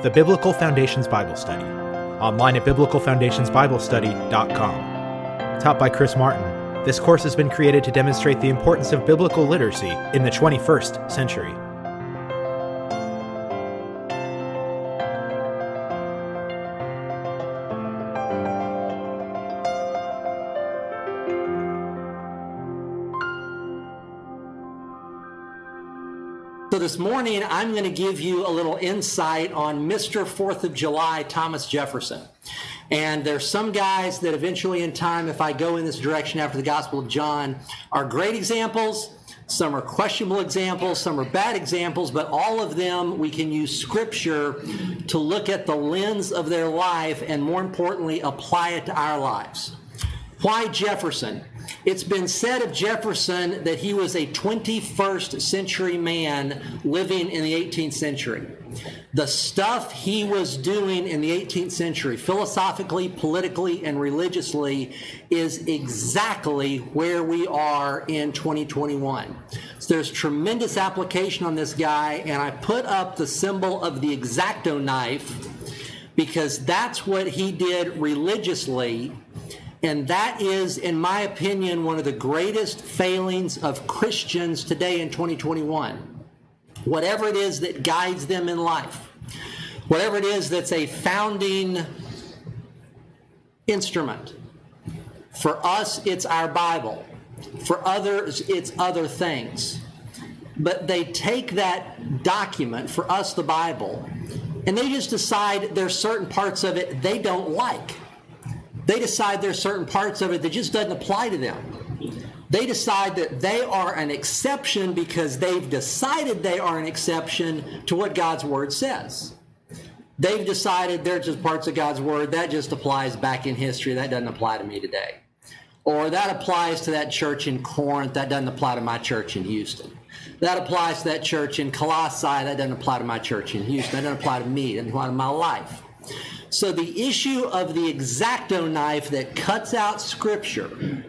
the Biblical Foundations Bible Study, online at biblicalfoundationsbiblestudy.com. Taught by Chris Martin, this course has been created to demonstrate the importance of biblical literacy in the 21st century. This morning, I'm going to give you a little insight on Mr. 4th of July, Thomas Jefferson. And there's some guys that eventually in time, if I go in this direction after the Gospel of John, are great examples. Some are questionable examples, some are bad examples, but all of them we can use Scripture to look at the lens of their life and, more importantly, apply it to our lives. Why Jefferson? It's been said of Jefferson that he was a 21st century man living in the 18th century. The stuff he was doing in the 18th century, philosophically, politically, and religiously, is exactly where we are in 2021. So there's tremendous application on this guy, and I put up the symbol of the X-Acto knife because that's what he did religiously. And that is, in my opinion, one of the greatest failings of Christians today in 2021. Whatever it is that guides them in life, whatever it is that's a founding instrument. For us, it's our Bible. For others, it's other things. But they take that document, for us, the Bible, and they just decide there's certain parts of it they don't like. They decide there's certain parts of it that just doesn't apply to them. They decide that they are an exception because they've decided they are an exception to what God's Word says. They've decided they're just parts of God's Word. That just applies back in history. That doesn't apply to me today. Or that applies to that church in Corinth. That doesn't apply to my church in Houston. That applies to that church in Colossae. That doesn't apply to my church in Houston. That doesn't apply to me. It doesn't apply to my life. So the issue of the X-Acto knife that cuts out Scripture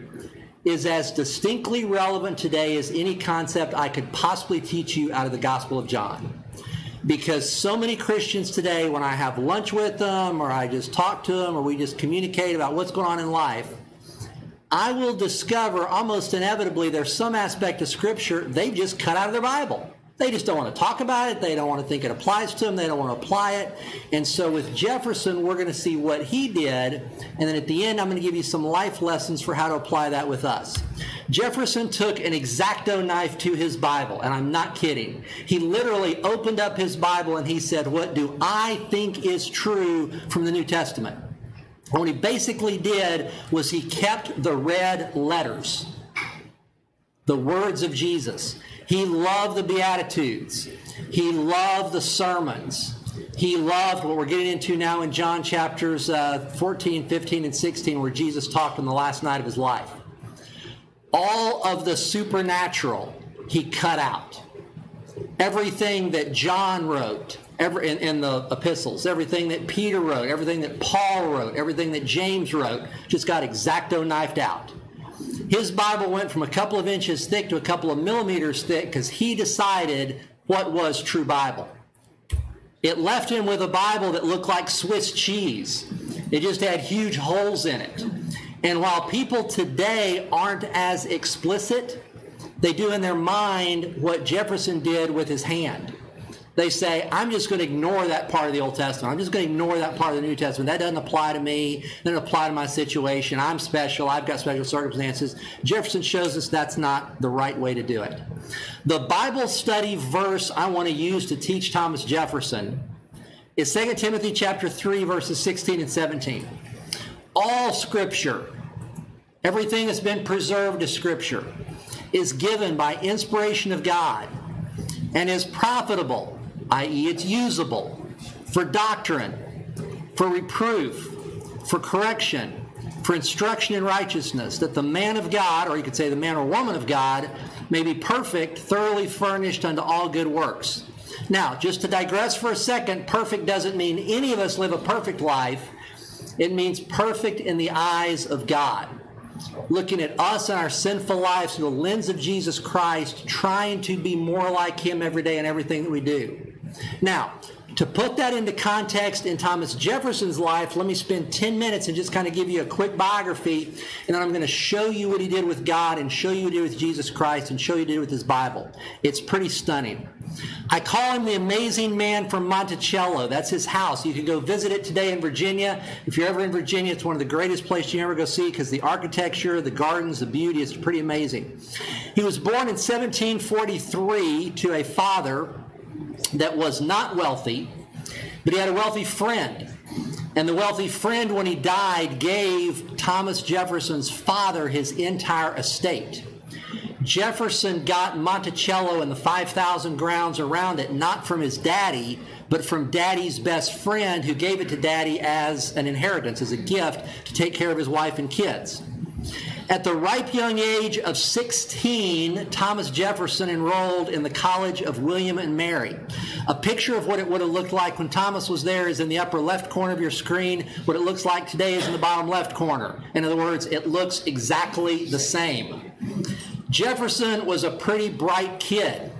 is as distinctly relevant today as any concept I could possibly teach you out of the Gospel of John. Because so many Christians today, when I have lunch with them, or I just talk to them, or we just communicate about what's going on in life, I will discover almost inevitably there's some aspect of Scripture they just cut out of their Bible. They just don't want to talk about it. They don't want to think it applies to them. They don't want to apply it. And so with Jefferson, we're going to see what he did. And then at the end, I'm going to give you some life lessons for how to apply that with us. Jefferson took an X-Acto knife to his Bible, and I'm not kidding. He literally opened up his Bible and he said, "What do I think is true from the New Testament?" And what he basically did was he kept the red letters, the words of Jesus. He loved the Beatitudes. He loved the sermons. He loved what we're getting into now in John chapters 14, 15, and 16, where Jesus talked on the last night of his life. All of the supernatural he cut out. Everything that John wrote in the epistles, everything that Peter wrote, everything that Paul wrote, everything that James wrote, just got X-Acto knifed out. His Bible went from a couple of inches thick to a couple of millimeters thick because he decided what was true Bible. It left him with a Bible that looked like Swiss cheese. It just had huge holes in it. And while people today aren't as explicit, they do in their mind what Jefferson did with his hand. They say, I'm just going to ignore that part of the Old Testament. I'm just going to ignore that part of the New Testament. That doesn't apply to me. It doesn't apply to my situation. I'm special. I've got special circumstances. Jefferson shows us that's not the right way to do it. The Bible study verse I want to use to teach Thomas Jefferson is 2 Timothy chapter 3, verses 16 and 17. All Scripture, everything that's been preserved as Scripture, is given by inspiration of God and is profitable, i.e. it's usable, for doctrine, for reproof, for correction, for instruction in righteousness, that the man of God, or you could say the man or woman of God, may be perfect, thoroughly furnished unto all good works. Now, just to digress for a second, perfect doesn't mean any of us live a perfect life. It means perfect in the eyes of God. Looking at us and our sinful lives through the lens of Jesus Christ, trying to be more like Him every day in everything that we do. Now, To put that into context in Thomas Jefferson's life, let me spend 10 minutes and just kind of give you a quick biography, and then I'm going to show you what he did with God and show you what he did with Jesus Christ and show you what he did with his Bible. It's pretty stunning. I call him the amazing man from Monticello. That's his house. You can go visit it today in Virginia. If you're ever in Virginia, it's one of the greatest places you ever go see because the architecture, the gardens, the beauty is pretty amazing. He was born in 1743 to a father that was not wealthy, but he had a wealthy friend. And the wealthy friend, when he died, gave Thomas Jefferson's father his entire estate. Jefferson got Monticello and the 5,000 grounds around it, not from his daddy, but from daddy's best friend who gave it to daddy as an inheritance, as a gift to take care of his wife and kids. At the ripe young age of 16, Thomas Jefferson enrolled in the College of William and Mary. A picture of what it would have looked like when Thomas was there is in the upper left corner of your screen. What it looks like today is in the bottom left corner. In other words, it looks exactly the same. Jefferson was a pretty bright kid.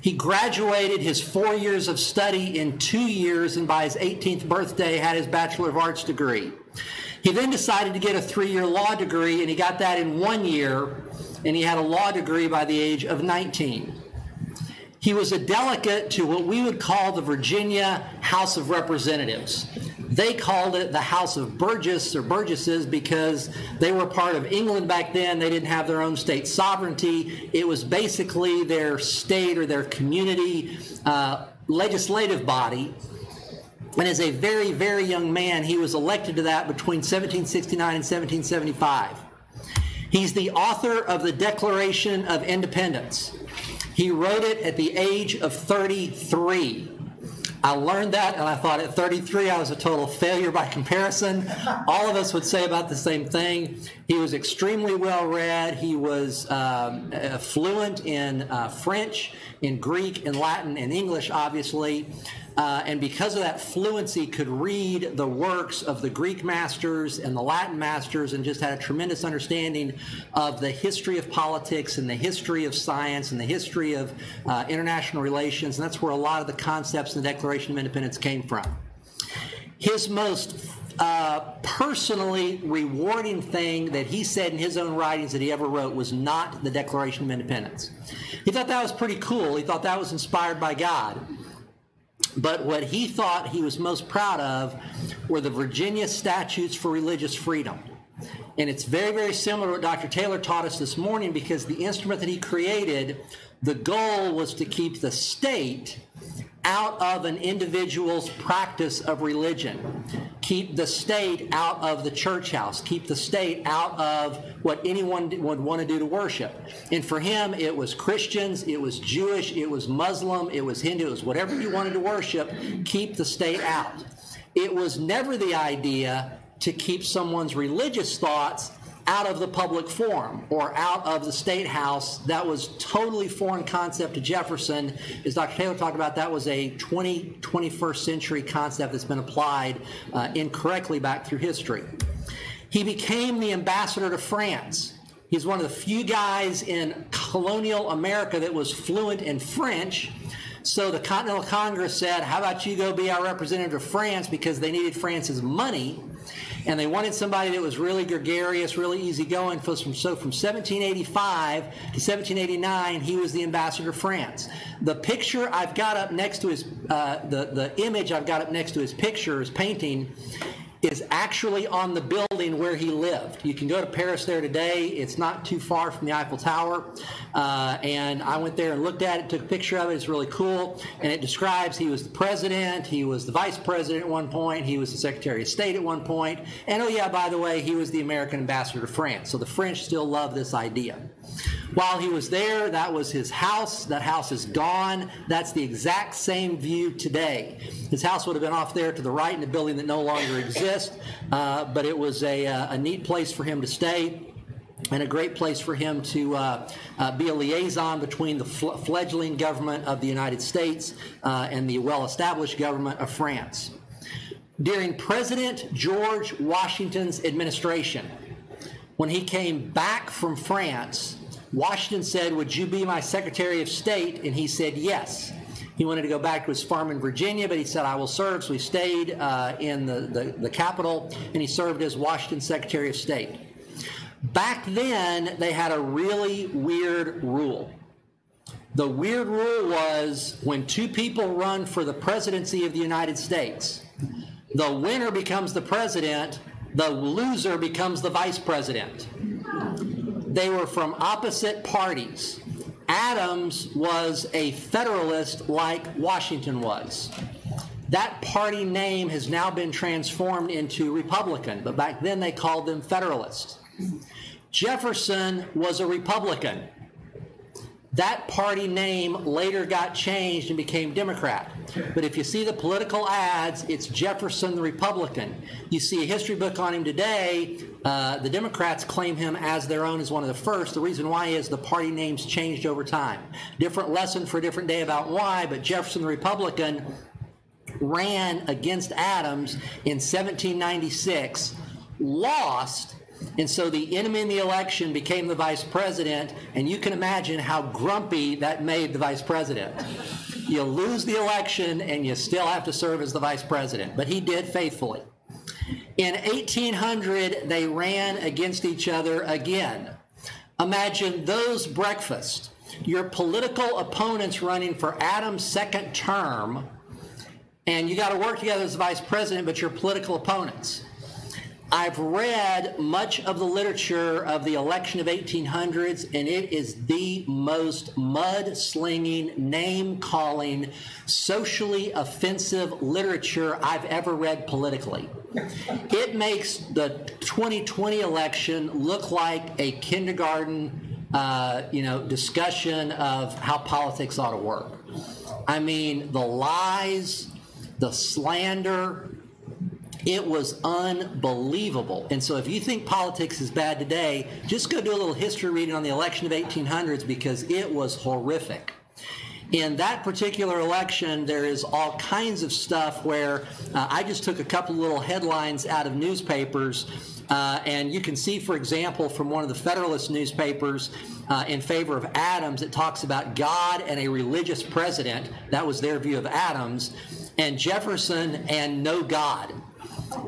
He graduated his 4 years of study in 2 years, and by his 18th birthday had his Bachelor of Arts degree. He then decided to get a 3-year law degree, and he got that in 1 year, and he had a law degree by the age of 19. He was a delegate to what we would call the Virginia House of Representatives. They called it the House of Burgesses because they were part of England back then. They didn't have their own state sovereignty. It was basically their state or their community legislative body. And as a very, very young man, he was elected to that between 1769 and 1775. He's the author of the Declaration of Independence. He wrote it at the age of 33. I learned that, and I thought at 33 I was a total failure by comparison. All of us would say about the same thing. He was extremely well-read. He was fluent in French, in Greek, in Latin, and English, obviously. And because of that fluency, could read the works of the Greek masters and the Latin masters and just had a tremendous understanding of the history of politics and the history of science and the history of international relations. And that's where a lot of the concepts in the Declaration of Independence came from. His most personally rewarding thing that he said in his own writings that he ever wrote was not the Declaration of Independence. He thought that was pretty cool. He thought that was inspired by God. But what he thought he was most proud of were the Virginia Statutes for Religious Freedom. And it's very, very similar to what Dr. Taylor taught us this morning, because the instrument that he created, the goal was to keep the state out of an individual's practice of religion. Keep the state out of the church house. Keep the state out of what anyone would want to do to worship. And for him, it was Christians, it was Jewish, it was Muslim, it was Hindu, it was whatever you wanted to worship, keep the state out. It was never the idea to keep someone's religious thoughts out of the public forum or out of the state house. That was totally foreign concept to Jefferson. As Dr. Taylor talked about, that was a 21st century concept that's been applied incorrectly back through history. He became the ambassador to France. He's one of the few guys in colonial America that was fluent in French. So the Continental Congress said, how about you go be our representative to France, because they needed France's money. And they wanted somebody that was really gregarious, really easygoing. So from 1785 to 1789, he was the ambassador to France. The picture I've got up next to his, the image I've got up next to his picture, his painting, is actually on the building where he lived. You can go to Paris there today. It's not too far from the Eiffel Tower. And I went there and looked at it, took a picture of it. It's really cool. And it describes he was the president, he was the vice president at one point, he was the secretary of state at one point. And oh yeah, by the way, he was the American ambassador to France. So the French still love this idea. While he was there, that was his house. That house is gone. That's the exact same view today. His house would have been off there to the right in a building that no longer exists, but it was a neat place for him to stay and a great place for him to be a liaison between the fledgling government of the United States and the well-established government of France. During President George Washington's administration, when he came back from France, Washington said, would you be my Secretary of State? And he said, yes. He wanted to go back to his farm in Virginia, but he said, I will serve. So he stayed in the capital, and he served as Washington Secretary of State. Back then, they had a really weird rule. The weird rule was when two people run for the presidency of the United States, the winner becomes the president, the loser becomes the vice president. They were from opposite parties. Adams was a Federalist like Washington was. That party name has now been transformed into Republican, but back then they called them Federalists. Jefferson was a Republican. That party name later got changed and became Democrat. But if you see the political ads, it's Jefferson the Republican. You see a history book on him today, the Democrats claim him as their own, as one of the first. The reason why is the party names changed over time. Different lesson for a different day about why, but Jefferson the Republican ran against Adams in 1796, lost, and so the enemy in the election became the vice president, and you can imagine how grumpy that made the vice president. You lose the election, and you still have to serve as the vice president, but he did faithfully. In 1800, they ran against each other again. Imagine those breakfasts. Your political opponents running for Adams' second term, and you got to work together as vice president, but your political opponents. I've read much of the literature of the election of 1800s, and it is the most mud-slinging, name-calling, socially offensive literature I've ever read politically. It makes the 2020 election look like a kindergarten, discussion of how politics ought to work. I mean, the lies, the slander. It was unbelievable. And so if you think politics is bad today, just go do a little history reading on the election of 1800s, because it was horrific. In that particular election, there is all kinds of stuff where I just took a couple little headlines out of newspapers, and you can see, for example, from one of the Federalist newspapers in favor of Adams, it talks about God and a religious president. That was their view of Adams, and Jefferson and no God.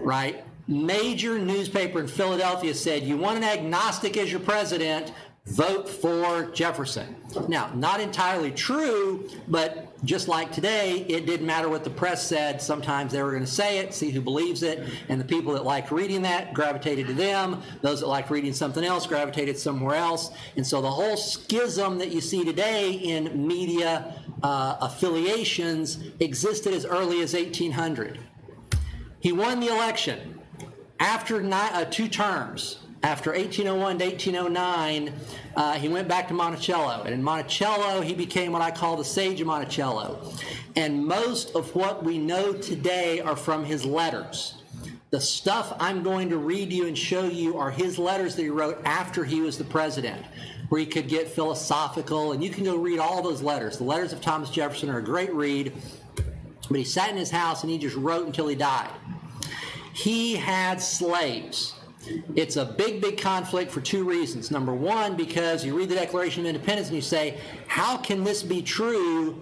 Right? Major newspaper in Philadelphia said, you want an agnostic as your president, vote for Jefferson. Now, not entirely true, but just like today, it didn't matter what the press said. Sometimes they were going to say it, see who believes it, and the people that liked reading that gravitated to them. Those that liked reading something else gravitated somewhere else. And so the whole schism that you see today in media affiliations existed as early as 1800. He won the election after two terms. After 1801 to 1809, he went back to Monticello. And in Monticello, he became what I call the Sage of Monticello. And most of what we know today are from his letters. The stuff I'm going to read you and show you are his letters that he wrote after he was the president, where he could get philosophical. And you can go read all those letters. The letters of Thomas Jefferson are a great read. But he sat in his house and he just wrote until he died. He had slaves. It's a big, big conflict for two reasons. Number one, because you read the Declaration of Independence and you say, how can this be true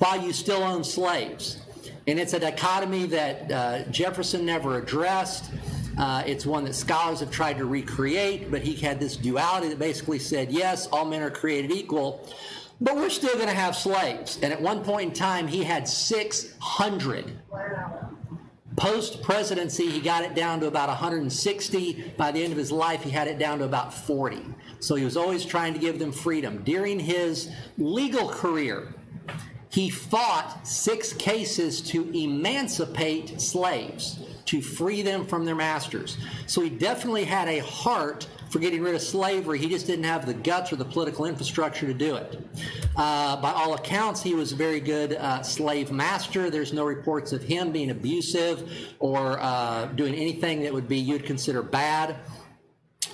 while you still own slaves? And it's a dichotomy that Jefferson never addressed. It's one that scholars have tried to recreate, but he had this duality that basically said, yes, all men are created equal, but we're still going to have slaves. And at one point in time, he had 600. Wow. Post-presidency, he got it down to about 160. By the end of his life, he had it down to about 40. So he was always trying to give them freedom. During his legal career, he fought 6 cases to emancipate slaves, to free them from their masters. So he definitely had a heart for getting rid of slavery. He just didn't have the guts or the political infrastructure to do it. By all accounts, he was a very good slave master. There's no reports of him being abusive or doing anything that would be you'd consider bad.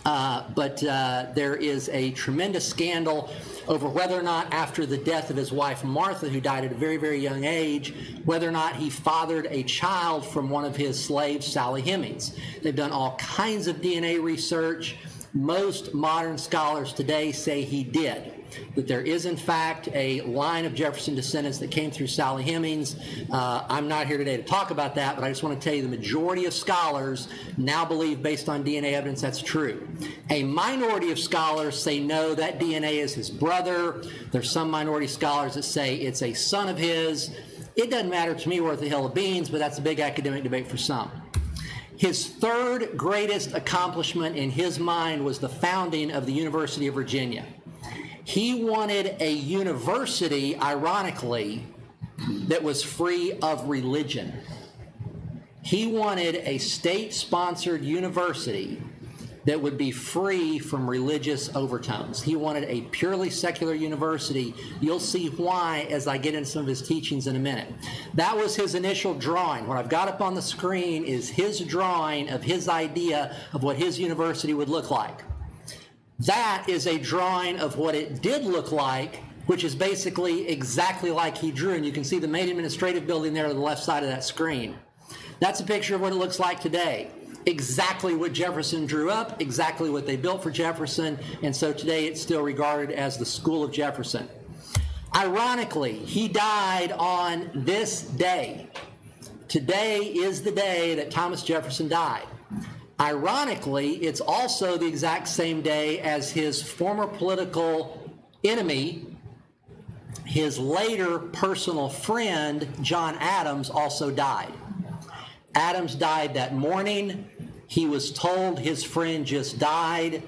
But there is a tremendous scandal over whether or not, after the death of his wife Martha, who died at a very, very young age, whether or not he fathered a child from one of his slaves, Sally Hemings. They've done all kinds of DNA research. Most modern scholars today say he did. that there is, in fact, a line of Jefferson descendants that came through Sally Hemings. I'm not here today to talk about that, but I just want to tell you the majority of scholars now believe, based on DNA evidence, that's true. A minority of scholars say, no, that DNA is his brother. There's some minority scholars that say it's a son of his. It doesn't matter to me worth a hill of beans, but that's a big academic debate for some. His third greatest accomplishment in his mind was the founding of the University of Virginia. He wanted a university, ironically, that was free of religion. He wanted a state-sponsored university that would be free from religious overtones. He wanted a purely secular university. You'll see why as I get into some of his teachings in a minute. That was his initial drawing. What I've got up on the screen is his drawing of his idea of what his university would look like. That is a drawing of what it did look like, which is basically exactly like he drew. And you can see the main administrative building there on the left side of that screen. That's a picture of what it looks like today. Exactly what Jefferson drew up, exactly what they built for Jefferson, and so today it's still regarded as the School of Jefferson. Ironically, he died on this day. Today is the day that Thomas Jefferson died. Ironically, it's also the exact same day as his former political enemy, his later personal friend, John Adams, also died. Adams died that morning. He was told his friend just died.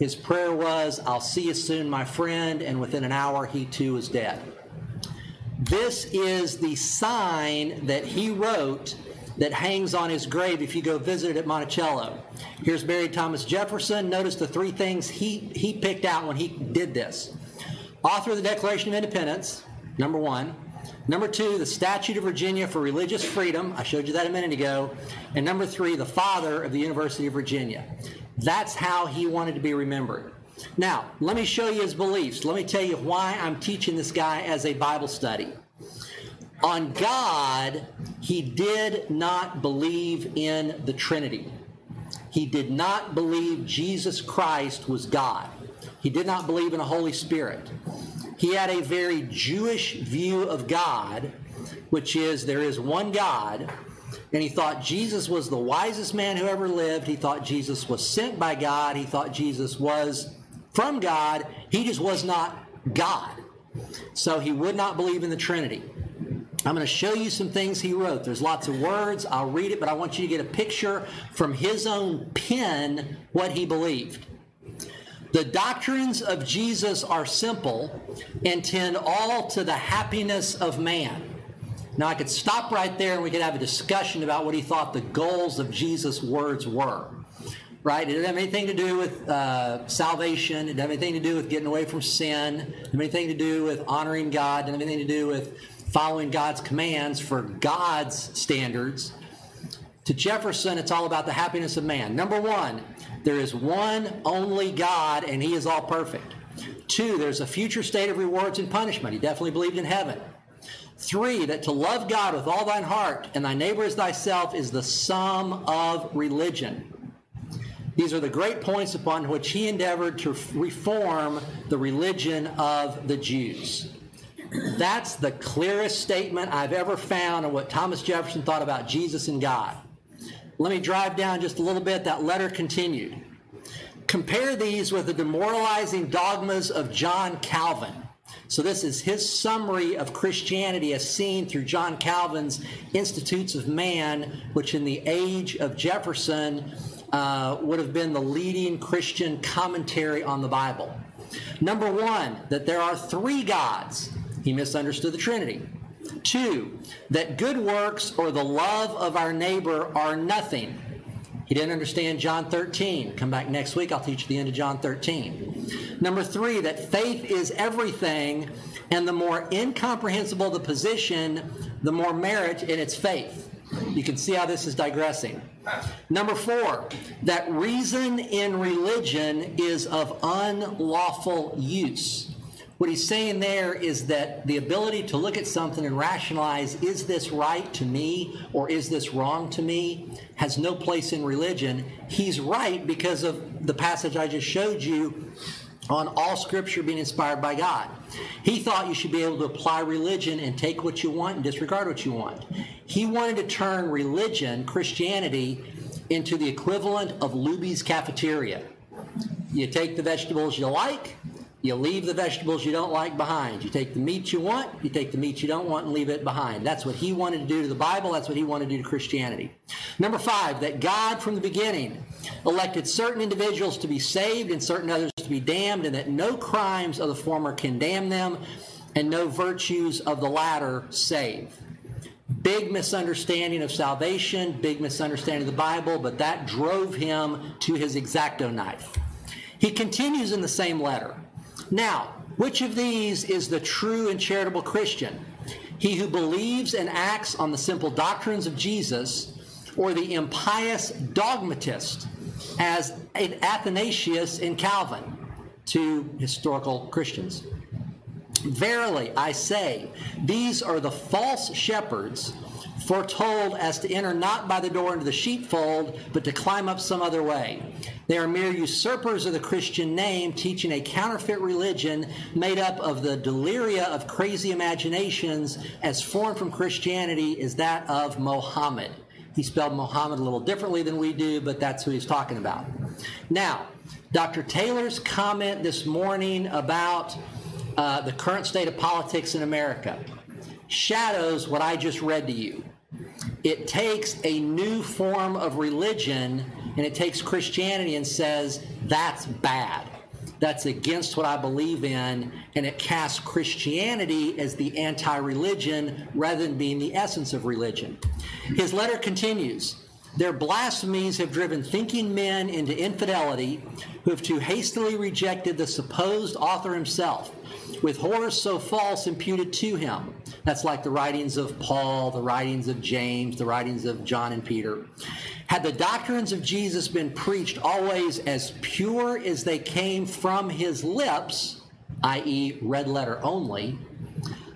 His prayer was, "I'll see you soon, my friend," and within an hour, he too was dead. This is the sign that he wrote that hangs on his grave if you go visit it at Monticello. Here's buried Thomas Jefferson. Notice the three things he picked out when he did this. Author of the Declaration of Independence, number one. Number two, the Statute of Virginia for Religious Freedom. I showed you that a minute ago. And number three, the father of the University of Virginia. That's how he wanted to be remembered. Now, let me show you his beliefs. Let me tell you why I'm teaching this guy as a Bible study. On God, he did not believe in the Trinity. He did not believe Jesus Christ was God. He did not believe in the Holy Spirit. He had a very Jewish view of God, which is there is one God, and he thought Jesus was the wisest man who ever lived. He thought Jesus was sent by God. He thought Jesus was from God. He just was not God. So he would not believe in the Trinity. I'm going to show you some things he wrote. There's lots of words. I'll read it, but I want you to get a picture from his own pen what he believed. The doctrines of Jesus are simple and tend all to the happiness of man. Now, I could stop right there and we could have a discussion about what he thought the goals of Jesus' words were, right? It didn't have anything to do with salvation. It didn't have anything to do with getting away from sin. It didn't have anything to do with honoring God. It didn't have anything to do with following God's commands for God's standards. To Jefferson, it's all about the happiness of man. Number one, there is one only God, and he is all perfect. Two, there's a future state of rewards and punishment. He definitely believed in heaven. Three, that to love God with all thine heart and thy neighbor as thyself is the sum of religion. These are the great points upon which he endeavored to reform the religion of the Jews. That's the clearest statement I've ever found of what Thomas Jefferson thought about Jesus and God. Let me drive down just a little bit. That letter continued. Compare these with the demoralizing dogmas of John Calvin. So this is his summary of Christianity as seen through John Calvin's Institutes of Man, which in the age of Jefferson would have been the leading Christian commentary on the Bible. Number one, that there are three gods. He misunderstood the Trinity. Two, that good works or the love of our neighbor are nothing. He didn't understand John 13. Come back next week. I'll teach you the end of John 13. Number three, that faith is everything, and the more incomprehensible the position, the more merit in its faith. You can see how this is digressing. Number four, that reason in religion is of unlawful use. What he's saying there is that the ability to look at something and rationalize, is this right to me or is this wrong to me, has no place in religion. He's right because of the passage I just showed you. on all scripture being inspired by God. He thought you should be able to apply religion and take what you want and disregard what you want. He wanted to turn religion, Christianity, into the equivalent of Luby's Cafeteria. You take the vegetables you like, you leave the vegetables you don't like behind. You take the meat you want, you take the meat you don't want, and leave it behind. That's what he wanted to do to the Bible. That's what he wanted to do to Christianity. Number five, that God from the beginning elected certain individuals to be saved and certain others to be damned, and that no crimes of the former can damn them, and no virtues of the latter save. Big misunderstanding of salvation, big misunderstanding of the Bible, but that drove him to his X-Acto knife. He continues in the same letter. Now, which of these is the true and charitable Christian? He who believes and acts on the simple doctrines of Jesus, or the impious dogmatist, as Athanasius and Calvin, two historical Christians. Verily, I say, these are the false shepherds, foretold as to enter not by the door into the sheepfold, but to climb up some other way. They are mere usurpers of the Christian name, teaching a counterfeit religion made up of the deliria of crazy imaginations, as foreign from Christianity is that of Mohammed. He spelled Mohammed a little differently than we do, but that's who he's talking about. Now, Dr. Taylor's comment this morning about the current state of politics in America shadows what I just read to you. It takes a new form of religion, and it takes Christianity and says, that's bad. That's against what I believe in, and it casts Christianity as the anti-religion rather than being the essence of religion. His letter continues, their blasphemies have driven thinking men into infidelity, who have too hastily rejected the supposed author himself, with horrors so false imputed to him. That's like the writings of Paul, the writings of James, the writings of John and Peter. Had the doctrines of Jesus been preached always as pure as they came from his lips, i.e. red letter only,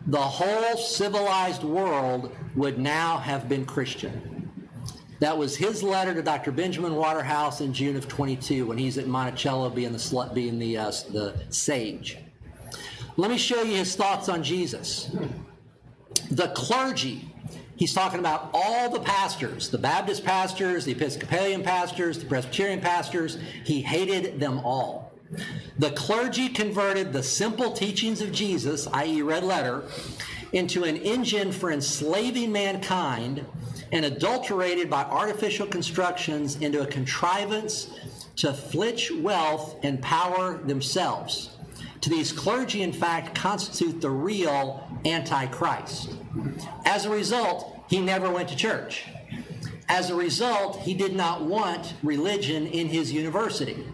the whole civilized world would now have been Christian. That was his letter to Dr. Benjamin Waterhouse in June of 22 when he's at Monticello being the sage. Let me show you his thoughts on Jesus. The clergy, he's talking about all the pastors, the Baptist pastors, the Episcopalian pastors, the Presbyterian pastors. He hated them all. The clergy converted the simple teachings of Jesus, i.e. red letter, into an engine for enslaving mankind, and adulterated by artificial constructions into a contrivance to filch wealth and power themselves. To these clergy, in fact, constitute the real Antichrist. As a result, he never went to church. As a result, he did not want religion in his university.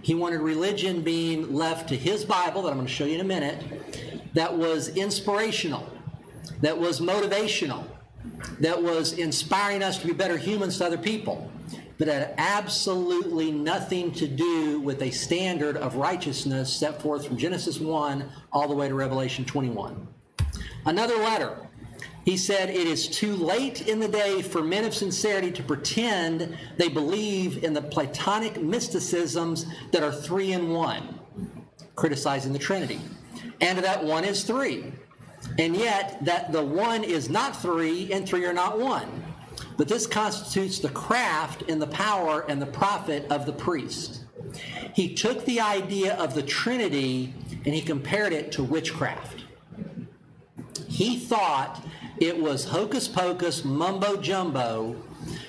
He wanted religion being left to his Bible, that I'm going to show you in a minute, that was inspirational, that was motivational, that was inspiring us to be better humans to other people, but had absolutely nothing to do with a standard of righteousness set forth from Genesis 1 all the way to Revelation 21. Another letter, he said, it is too late in the day for men of sincerity to pretend they believe in the Platonic mysticisms that are three in one, criticizing the Trinity, and that one is three. And yet, that the one is not three, and three are not one. But this constitutes the craft and the power and the profit of the priest. He took the idea of the Trinity, and he compared it to witchcraft. He thought it was hocus-pocus, mumbo-jumbo,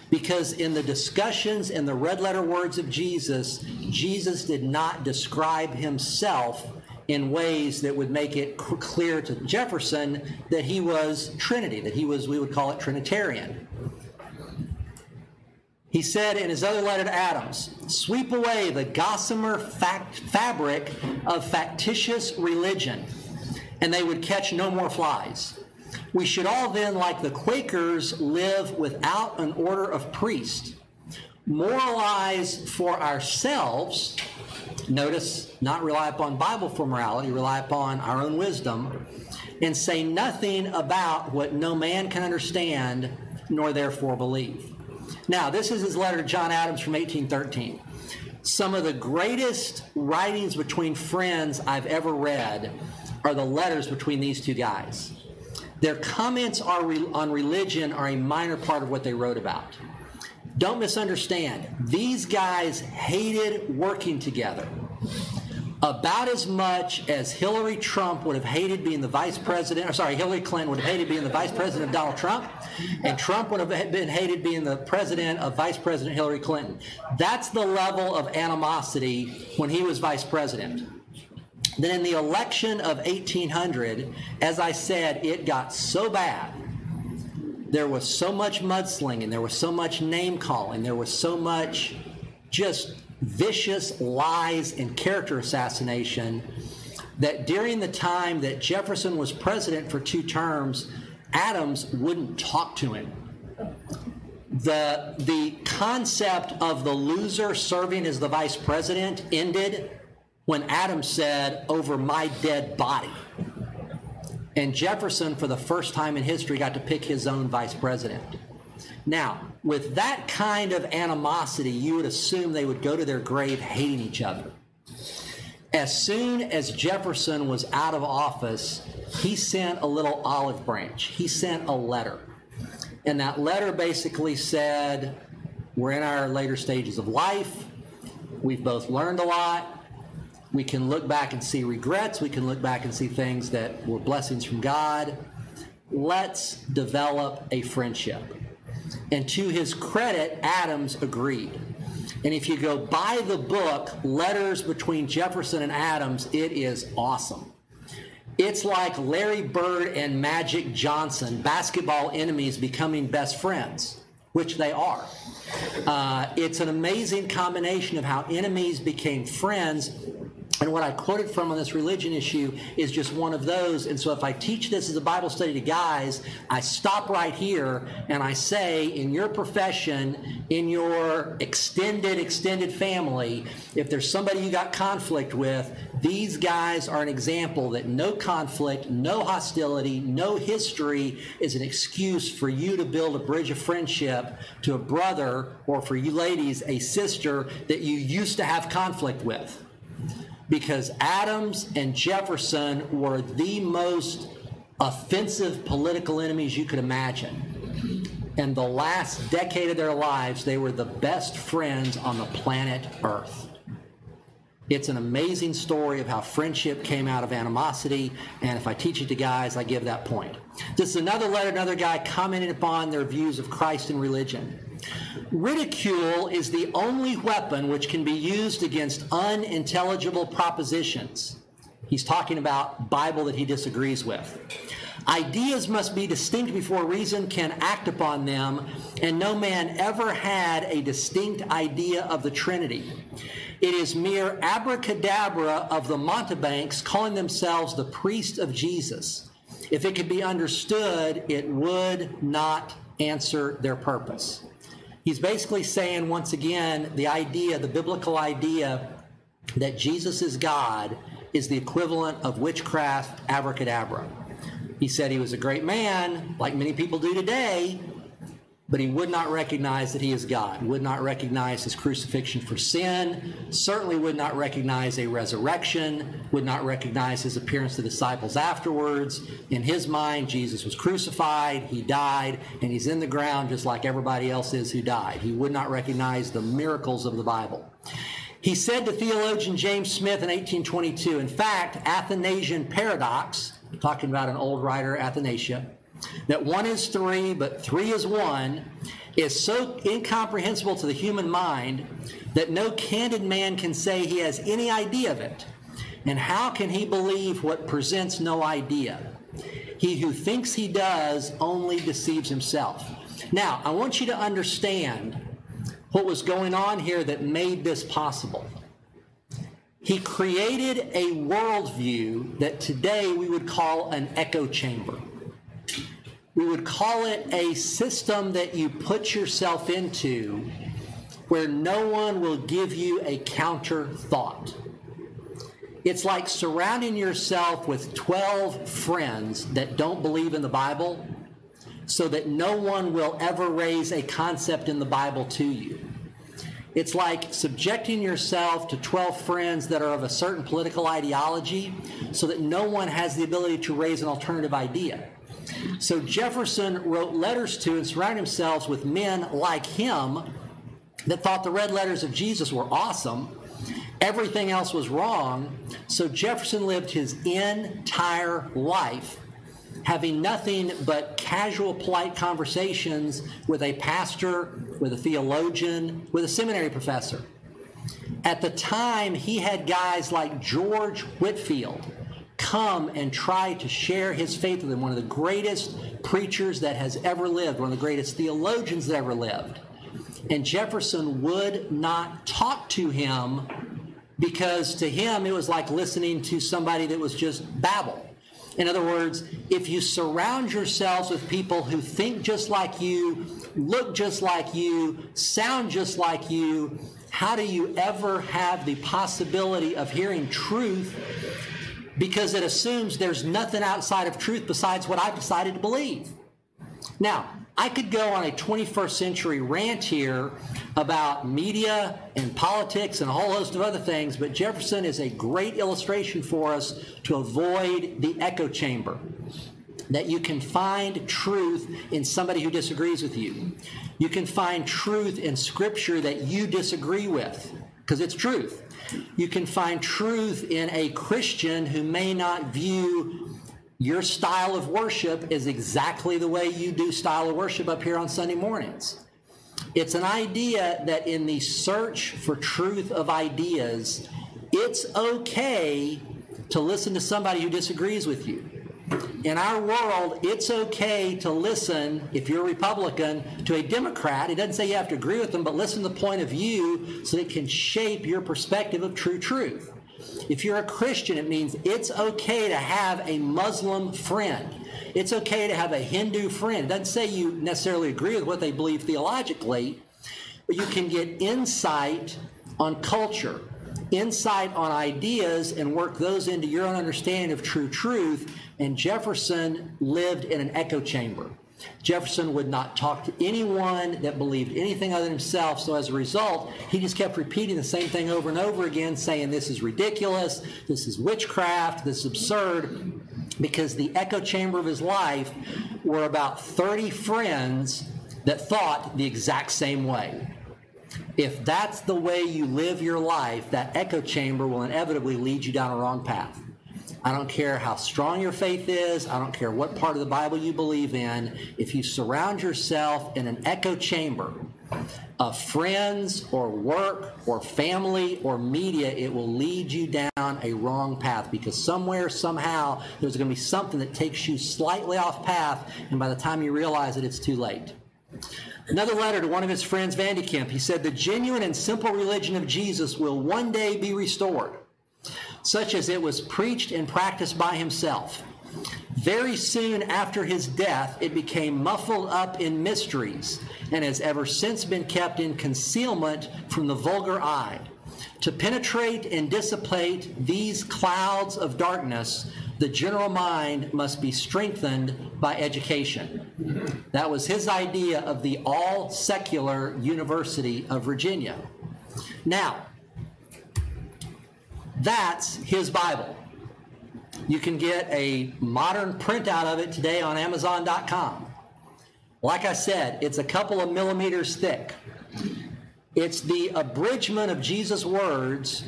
because in the discussions and the red-letter words of Jesus, Jesus did not describe himself in ways that would make it clear to Jefferson that he was Trinity, that he was, we would call it Trinitarian. He said in his other letter to Adams, sweep away the gossamer fabric of factitious religion, and they would catch no more flies. We should all then, like the Quakers, live without an order of priests, moralize for ourselves, notice, not rely upon Bible for morality, rely upon our own wisdom, and say nothing about what no man can understand, nor therefore believe. Now, this is his letter to John Adams from 1813. Some of the greatest writings between friends I've ever read are the letters between these two guys. Their comments on religion are a minor part of what they wrote about. Don't misunderstand. These guys hated working together about as much as Hillary Trump would have hated being the vice president, or sorry, Hillary Clinton would have hated being the vice president of Donald Trump, and Trump would have been hated being the president of Vice President Hillary Clinton. That's the level of animosity when he was vice president. Then in the election of 1800, as I said, it got so bad. There was so much mudslinging, there was so much name calling, there was so much just vicious lies and character assassination that during the time that Jefferson was president for 2 terms, Adams wouldn't talk to him. The concept of the loser serving as the vice president ended when Adams said, "Over my dead body." And Jefferson, for the first time in history, got to pick his own vice president. Now, with that kind of animosity, you would assume they would go to their grave hating each other. As soon as Jefferson was out of office, he sent a little olive branch. He sent a letter. And that letter basically said, we're in our later stages of life. We've both learned a lot. We can look back and see regrets. We can look back and see things that were blessings from God. Let's develop a friendship. And to his credit, Adams agreed. And if you go buy the book, Letters Between Jefferson and Adams, it is awesome. It's like Larry Bird and Magic Johnson, basketball enemies becoming best friends, which they are. It's an amazing combination of how enemies became friends. And what I quoted from on this religion issue is just one of those. And so if I teach this as a Bible study to guys, I stop right here and I say, in your profession, in your extended family, if there's somebody you got conflict with, these guys are an example that no conflict, no hostility, no history is an excuse for you to build a bridge of friendship to a brother, or for you ladies, a sister that you used to have conflict with. Because Adams and Jefferson were the most offensive political enemies you could imagine. And the last decade of their lives, they were the best friends on the planet Earth. It's an amazing story of how friendship came out of animosity, and if I teach it to guys, I give that point. This is another letter, another guy commenting upon their views of Christ and religion. Ridicule is the only weapon which can be used against unintelligible propositions. He's talking about Bible that he disagrees with. Ideas must be distinct before reason can act upon them, and no man ever had a distinct idea of the Trinity. It is mere abracadabra of the Montebanks calling themselves the priests of Jesus. If it could be understood, it would not answer their purpose. He's basically saying, once again, the idea, the biblical idea that Jesus is God is the equivalent of witchcraft, abracadabra. He said he was a great man, like many people do today, but he would not recognize that he is God, would not recognize his crucifixion for sin, certainly would not recognize a resurrection, would not recognize his appearance to the disciples afterwards. In his mind, Jesus was crucified, he died, and he's in the ground just like everybody else is who died. He would not recognize the miracles of the Bible. He said to theologian James Smith in 1822, in fact, Athanasian paradox, talking about an old writer, Athanasius, that 1 is 3, but 3 is 1, is so incomprehensible to the human mind that no candid man can say he has any idea of it. And how can he believe what presents no idea? He who thinks he does only deceives himself. Now, I want you to understand what was going on here that made this possible. He created a worldview that today we would call an echo chamber. We would call it a system that you put yourself into where no one will give you a counter thought. It's like surrounding yourself with 12 friends that don't believe in the Bible so that no one will ever raise a concept in the Bible to you. It's like subjecting yourself to 12 friends that are of a certain political ideology so that no one has the ability to raise an alternative idea. So Jefferson wrote letters to and surrounded himself with men like him that thought the red letters of Jesus were awesome. Everything else was wrong. So Jefferson lived his entire life having nothing but casual, polite conversations with a pastor, with a theologian, with a seminary professor. At the time, he had guys like George Whitefield come and try to share his faith with him, one of the greatest preachers that has ever lived, one of the greatest theologians that ever lived. And Jefferson would not talk to him because to him, it was like listening to somebody that was just babble. In other words, if you surround yourselves with people who think just like you, look just like you, sound just like you, how do you ever have the possibility of hearing truth? Because it assumes there's nothing outside of truth besides what I've decided to believe. Now, I could go on a 21st century rant here about media and politics and a whole host of other things, but Jefferson is a great illustration for us to avoid the echo chamber, that you can find truth in somebody who disagrees with you. You can find truth in Scripture that you disagree with, because it's truth. You can find truth in a Christian who may not view your style of worship is exactly the way you do style of worship up here on Sunday mornings. It's an idea that in the search for truth of ideas, it's okay to listen to somebody who disagrees with you. In our world, it's okay to listen, if you're a Republican, to a Democrat. It doesn't say you have to agree with them, but listen to the point of view so that it can shape your perspective of true truth. If you're a Christian, it means it's okay to have a Muslim friend. It's okay to have a Hindu friend. It doesn't say you necessarily agree with what they believe theologically, but you can get insight on culture, insight on ideas, and work those into your own understanding of true truth. And Jefferson lived in an echo chamber. Jefferson would not talk to anyone that believed anything other than himself, so as a result, he just kept repeating the same thing over and over again, saying this is ridiculous, this is witchcraft, this is absurd, because the echo chamber of his life were about 30 friends that thought the exact same way. If that's the way you live your life, that echo chamber will inevitably lead you down a wrong path. I don't care how strong your faith is. I don't care what part of the Bible you believe in. If you surround yourself in an echo chamber of friends or work or family or media, it will lead you down a wrong path because somewhere, somehow, there's going to be something that takes you slightly off path, and by the time you realize it, it's too late. Another letter to one of his friends, Vandy Kemp, he said, "The genuine and simple religion of Jesus will one day be restored, such as it was preached and practiced by himself. Very soon after his death, it became muffled up in mysteries and has ever since been kept in concealment from the vulgar eye. To penetrate and dissipate these clouds of darkness, the general mind must be strengthened by education." That was his idea of the all-secular University of Virginia. Now, that's his Bible. You can get a modern printout of it today on Amazon.com. Like I said, it's a couple of millimeters thick. It's the abridgment of Jesus' words,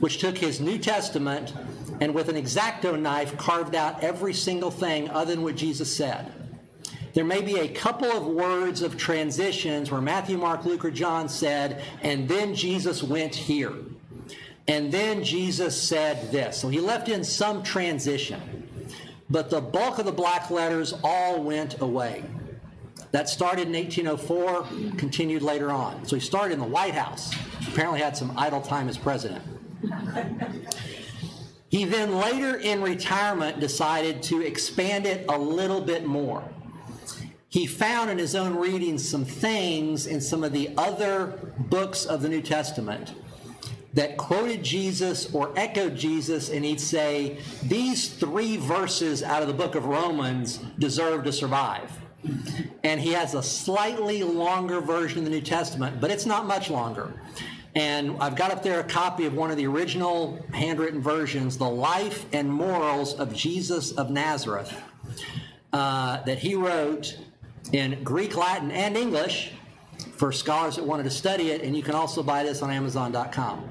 which took his New Testament and with an X-Acto knife carved out every single thing other than what Jesus said. There may be a couple of words of transitions where Matthew, Mark, Luke, or John said, "And then Jesus went here. And then Jesus said this." So he left in some transition. But the bulk of the black letters all went away. That started in 1804, continued later on. So he started in the White House. Apparently had some idle time as president. He then later in retirement decided to expand it a little bit more. He found in his own readings some things in some of the other books of the New Testament that quoted Jesus or echoed Jesus, and he'd say, these three verses out of the book of Romans deserve to survive. and he has a slightly longer version of the New Testament, but it's not much longer. And I've got up there a copy of one of the original handwritten versions, The Life and Morals of Jesus of Nazareth, that he wrote in Greek, Latin, and English for scholars that wanted to study it, and you can also buy this on Amazon.com.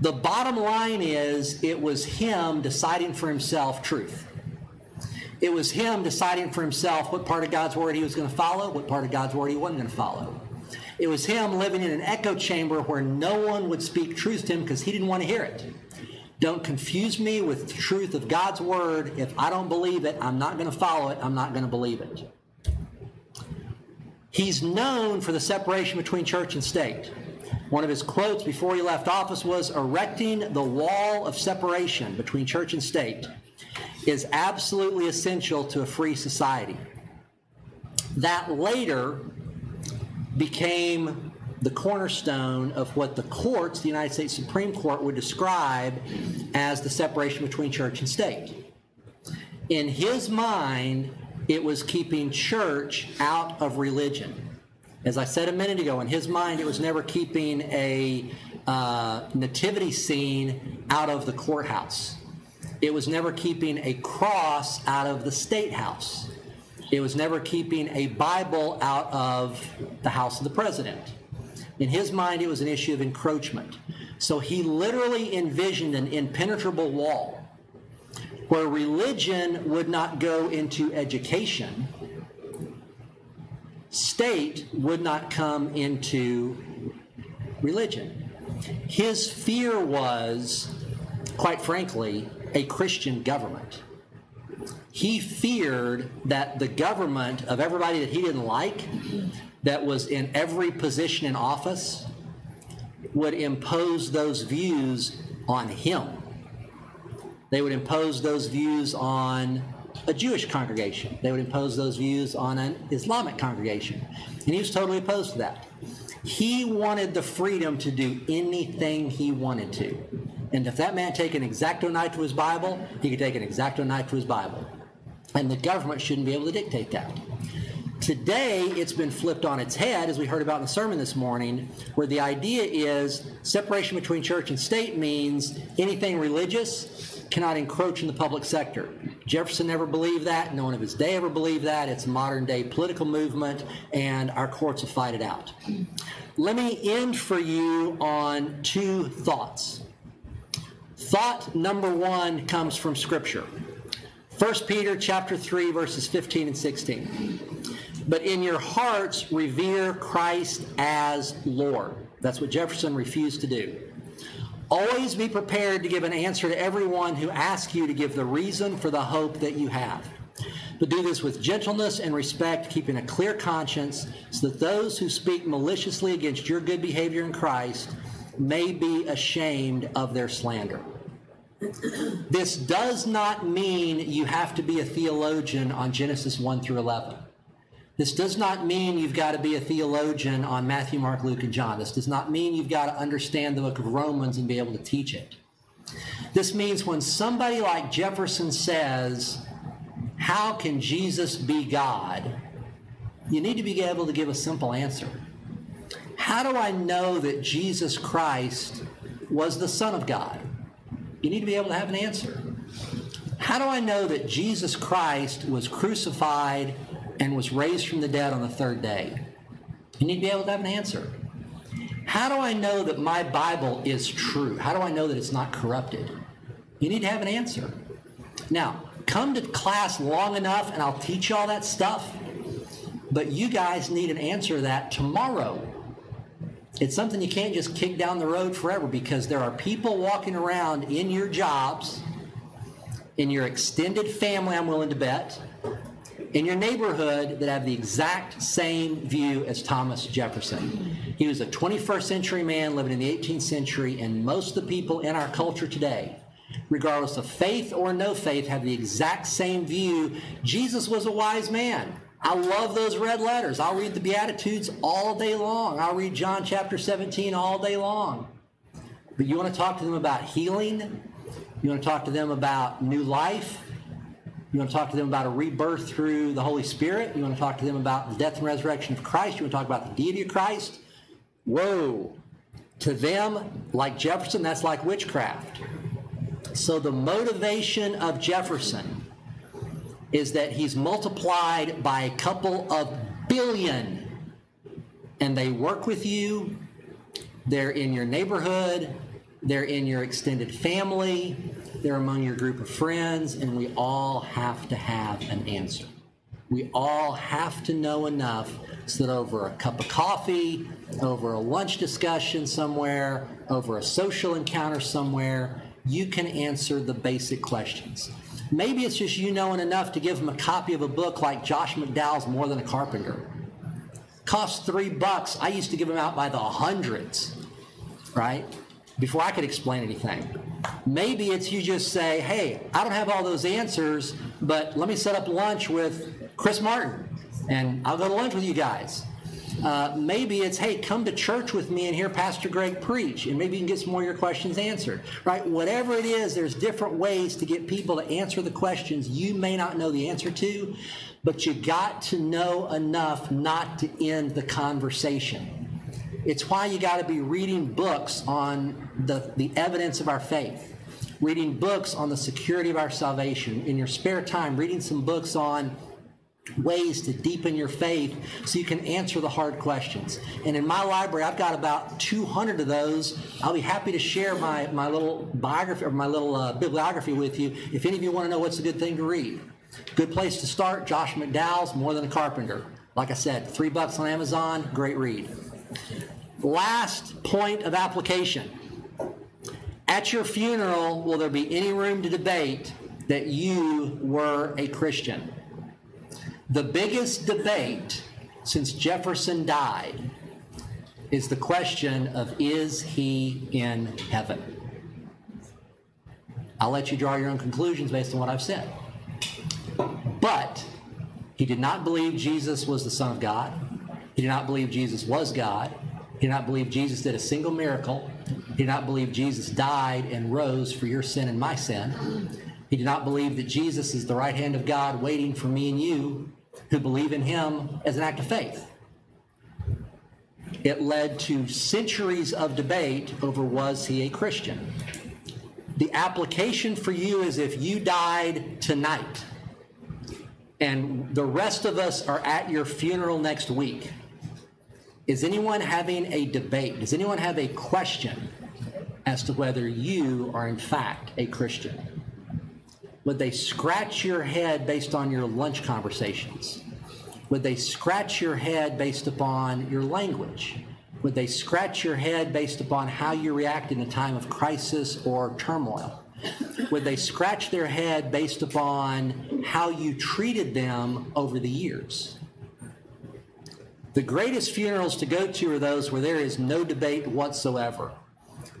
The bottom line is, it was him deciding for himself truth. It was him deciding for himself what part of God's Word he was going to follow, what part of God's Word he wasn't going to follow. It was him living in an echo chamber where no one would speak truth to him because he didn't want to hear it. Don't confuse me with the truth of God's Word. If I don't believe it, I'm not going to follow it. I'm not going to believe it. He's known for the separation between church and state. One of his quotes before he left office was, "Erecting the wall of separation between church and state is absolutely essential to a free society." That later became the cornerstone of what the courts, the United States Supreme Court, would describe as the separation between church and state. In his mind, it was keeping church out of religion. As I said a minute ago, in his mind, it was never keeping a nativity scene out of the courthouse. It was never keeping a cross out of the state house. It was never keeping a Bible out of the house of the president. In his mind, it was an issue of encroachment. So he literally envisioned an impenetrable wall where religion would not go into education. State would not come into religion. His fear was, quite frankly, a Christian government. He feared that the government of everybody that he didn't like, that was in every position in office, would impose those views on him. They would impose those views on a Jewish congregation. They would impose those views on an Islamic congregation. And he was totally opposed to that. He wanted the freedom to do anything he wanted to. And if that man take an X-Acto knife to his Bible, he could take an X-Acto knife to his Bible. And the government shouldn't be able to dictate that. Today, it's been flipped on its head, as we heard about in the sermon this morning, where the idea is separation between church and state means anything religious cannot encroach in the public sector. Jefferson never believed that. No one of his day ever believed that. It's a modern-day political movement, and our courts will fight it out. Let me end for you on two thoughts. Thought number one comes from Scripture. 1 Peter 3:15-16. But in your hearts revere Christ as Lord. That's what Jefferson refused to do. Always be prepared to give an answer to everyone who asks you to give the reason for the hope that you have. But do this with gentleness and respect, keeping a clear conscience, so that those who speak maliciously against your good behavior in Christ may be ashamed of their slander. This does not mean you have to be a theologian on Genesis 1-11. This does not mean you've got to be a theologian on Matthew, Mark, Luke, and John. This does not mean you've got to understand the book of Romans and be able to teach it. This means when somebody like Jefferson says, "How can Jesus be God?" you need to be able to give a simple answer. How do I know that Jesus Christ was the Son of God? You need to be able to have an answer. How do I know that Jesus Christ was crucified and was raised from the dead on the third day? You need to be able to have an answer. How do I know that my Bible is true? How do I know that it's not corrupted? You need to have an answer. Now, come to class long enough and I'll teach you all that stuff, but you guys need an answer to that tomorrow. It's something you can't just kick down the road forever, because there are people walking around in your jobs, in your extended family, I'm willing to bet, in your neighborhood that have the exact same view as Thomas Jefferson. He was a 21st century man living in the 18th century, and most of the people in our culture today, regardless of faith or no faith, have the exact same view. Jesus was a wise man. I love those red letters. I'll read the Beatitudes all day long. I'll read John chapter 17 all day long. But you want to talk to them about healing? You want to talk to them about new life? You want to talk to them about a rebirth through the Holy Spirit. You want to talk to them about the death and resurrection of Christ. You want to talk about the deity of Christ. Whoa. To them, like Jefferson, that's like witchcraft. So the motivation of Jefferson is that he's multiplied by a couple of billion, and they work with you. They're in your neighborhood. They're in your extended family. They're among your group of friends, and we all have to have an answer. We all have to know enough so that over a cup of coffee, over a lunch discussion somewhere, over a social encounter somewhere, you can answer the basic questions. Maybe it's just you knowing enough to give them a copy of a book like Josh McDowell's More Than a Carpenter. Costs $3. I used to give them out by the hundreds, right? Before I could explain anything. Maybe it's you just say, hey, I don't have all those answers, but let me set up lunch with Chris Martin, and I'll go to lunch with you guys. Maybe it's, hey, come to church with me and hear Pastor Greg preach, and maybe you can get some more of your questions answered, right? Whatever it is, there's different ways to get people to answer the questions you may not know the answer to, but you got to know enough not to end the conversation. It's why you got to be reading books on the evidence of our faith, reading books on the security of our salvation. In your spare time, reading some books on ways to deepen your faith so you can answer the hard questions. And in my library, I've got about 200 of those. I'll be happy to share my little biography or my little bibliography with you if any of you want to know what's a good thing to read. Good place to start, Josh McDowell's More Than a Carpenter. Like I said, $3 on Amazon, great read. Last point of application. At your funeral, will there be any room to debate that you were a Christian? The biggest debate since Jefferson died is the question of, is he in heaven? I'll let you draw your own conclusions based on what I've said. But he did not believe Jesus was the Son of God. He did not believe Jesus was God. He did not believe Jesus did a single miracle. He did not believe Jesus died and rose for your sin and my sin. He did not believe that Jesus is the right hand of God waiting for me and you who believe in him as an act of faith. It led to centuries of debate over, was he a Christian? The application for you is, if you died tonight and the rest of us are at your funeral next week, is anyone having a debate? Does anyone have a question as to whether you are in fact a Christian? Would they scratch your head based on your lunch conversations? Would they scratch your head based upon your language? Would they scratch your head based upon how you react in a time of crisis or turmoil? Would they scratch their head based upon how you treated them over the years? The greatest funerals to go to are those where there is no debate whatsoever.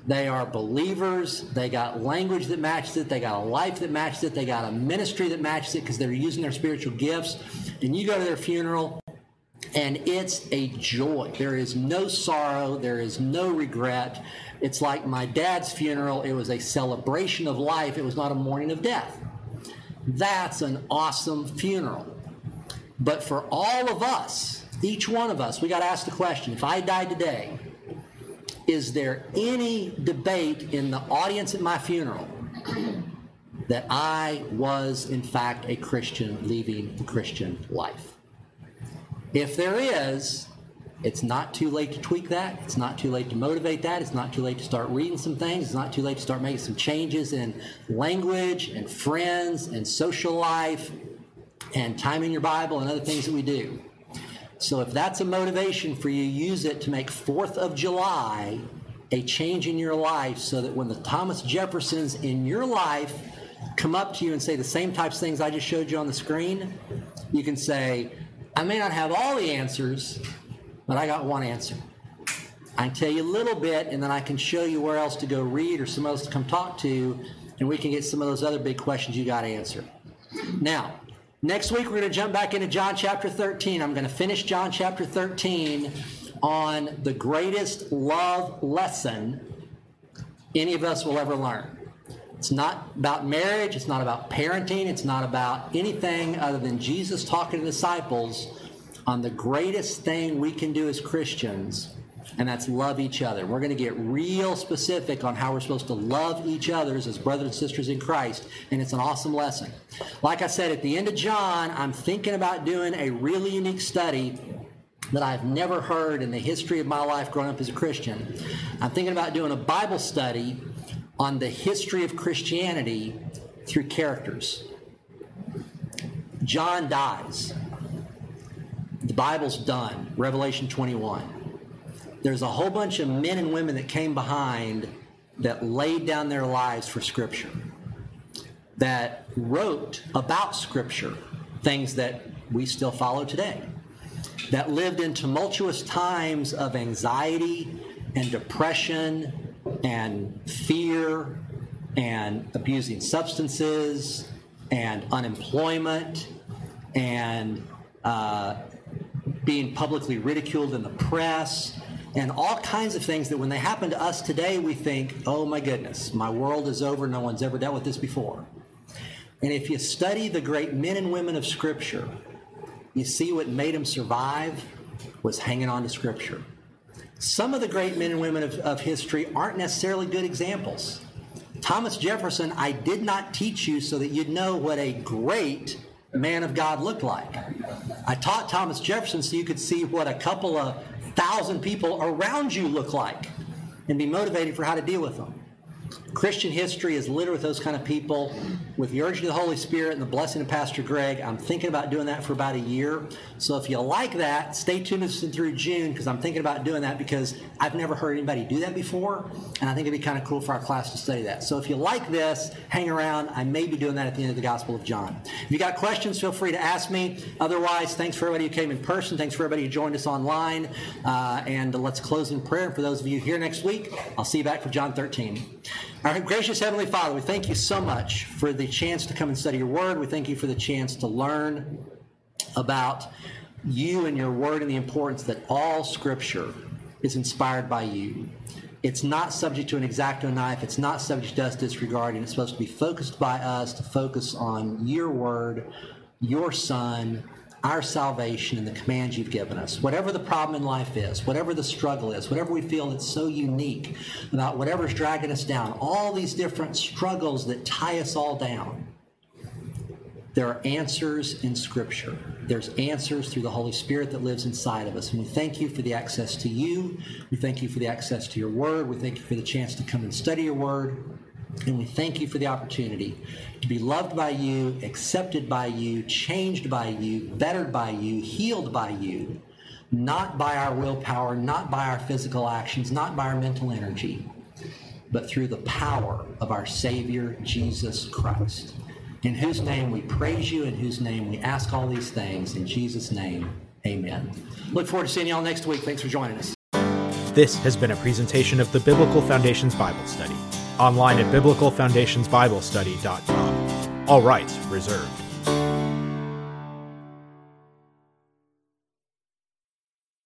They are believers. They got language that matches it. They got a life that matches it. They got a ministry that matches it because they're using their spiritual gifts. And you go to their funeral, and it's a joy. There is no sorrow. There is no regret. It's like my dad's funeral. It was a celebration of life. It was not a mourning of death. That's an awesome funeral. But for all of us, each one of us, we got to ask the question, if I died today, is there any debate in the audience at my funeral that I was, in fact, a Christian leaving the Christian life? If there is, it's not too late to tweak that. It's not too late to motivate that. It's not too late to start reading some things. It's not too late to start making some changes in language and friends and social life and time in your Bible and other things that we do. So if that's a motivation for you, use it to make 4th of July a change in your life so that when the Thomas Jeffersons in your life come up to you and say the same types of things I just showed you on the screen, you can say, I may not have all the answers, but I got one answer. I can tell you a little bit, and then I can show you where else to go read or someone else to come talk to, and we can get some of those other big questions you got answered. Now, next week, we're going to jump back into John chapter 13. I'm going to finish John chapter 13 on the greatest love lesson any of us will ever learn. It's not about marriage. It's not about parenting. It's not about anything other than Jesus talking to disciples on the greatest thing we can do as Christians, and that's love each other. We're going to get real specific on how we're supposed to love each other as brothers and sisters in Christ, and it's an awesome lesson. Like I said, at the end of John, I'm thinking about doing a really unique study that I've never heard in the history of my life growing up as a Christian. I'm thinking about doing a Bible study on the history of Christianity through characters. John dies. The Bible's done. Revelation 21. There's a whole bunch of men and women that came behind that laid down their lives for Scripture, that wrote about Scripture, things that we still follow today, that lived in tumultuous times of anxiety and depression and fear and abusing substances and unemployment and being publicly ridiculed in the press, and all kinds of things that when they happen to us today, we think, oh my goodness, my world is over, no one's ever dealt with this before. And if you study the great men and women of Scripture, you see what made them survive was hanging on to Scripture. Some of the great men and women of history aren't necessarily good examples. Thomas Jefferson, I did not teach you so that you'd know what a great man of God looked like. I taught Thomas Jefferson so you could see what a couple of thousand people around you look like and be motivated for how to deal with them. Christian history is littered with those kind of people. With the urging of the Holy Spirit and the blessing of Pastor Greg, I'm thinking about doing that for about a year. So if you like that, stay tuned through June, because I'm thinking about doing that because I've never heard anybody do that before, and I think it'd be kind of cool for our class to study that. So if you like this, hang around. I may be doing that at the end of the Gospel of John. If you got questions, feel free to ask me. Otherwise, thanks for everybody who came in person. Thanks for everybody who joined us online. And let's close in prayer. And for those of you here next week, I'll see you back for John 13. Our gracious Heavenly Father, we thank you so much for the chance to come and study your word. We thank you for the chance to learn about you and your word and the importance that all Scripture is inspired by you. It's not subject to an X-Acto knife. It's not subject to us disregarding. It's supposed to be focused by us to focus on your word, your Son, our salvation, and the commands you've given us. Whatever the problem in life is, whatever the struggle is, whatever we feel that's so unique about whatever's dragging us down, all these different struggles that tie us all down, there are answers in Scripture. There's answers through the Holy Spirit that lives inside of us. And we thank you for the access to you. We thank you for the access to your word. We thank you for the chance to come and study your word. And we thank you for the opportunity to be loved by you, accepted by you, changed by you, bettered by you, healed by you, not by our willpower, not by our physical actions, not by our mental energy, but through the power of our Savior, Jesus Christ, in whose name we praise you, in whose name we ask all these things. In Jesus' name, amen. Look forward to seeing you all next week. Thanks for joining us. This has been a presentation of the Biblical Foundations Bible Study. Online at biblicalfoundationsbiblestudy.com. All rights reserved.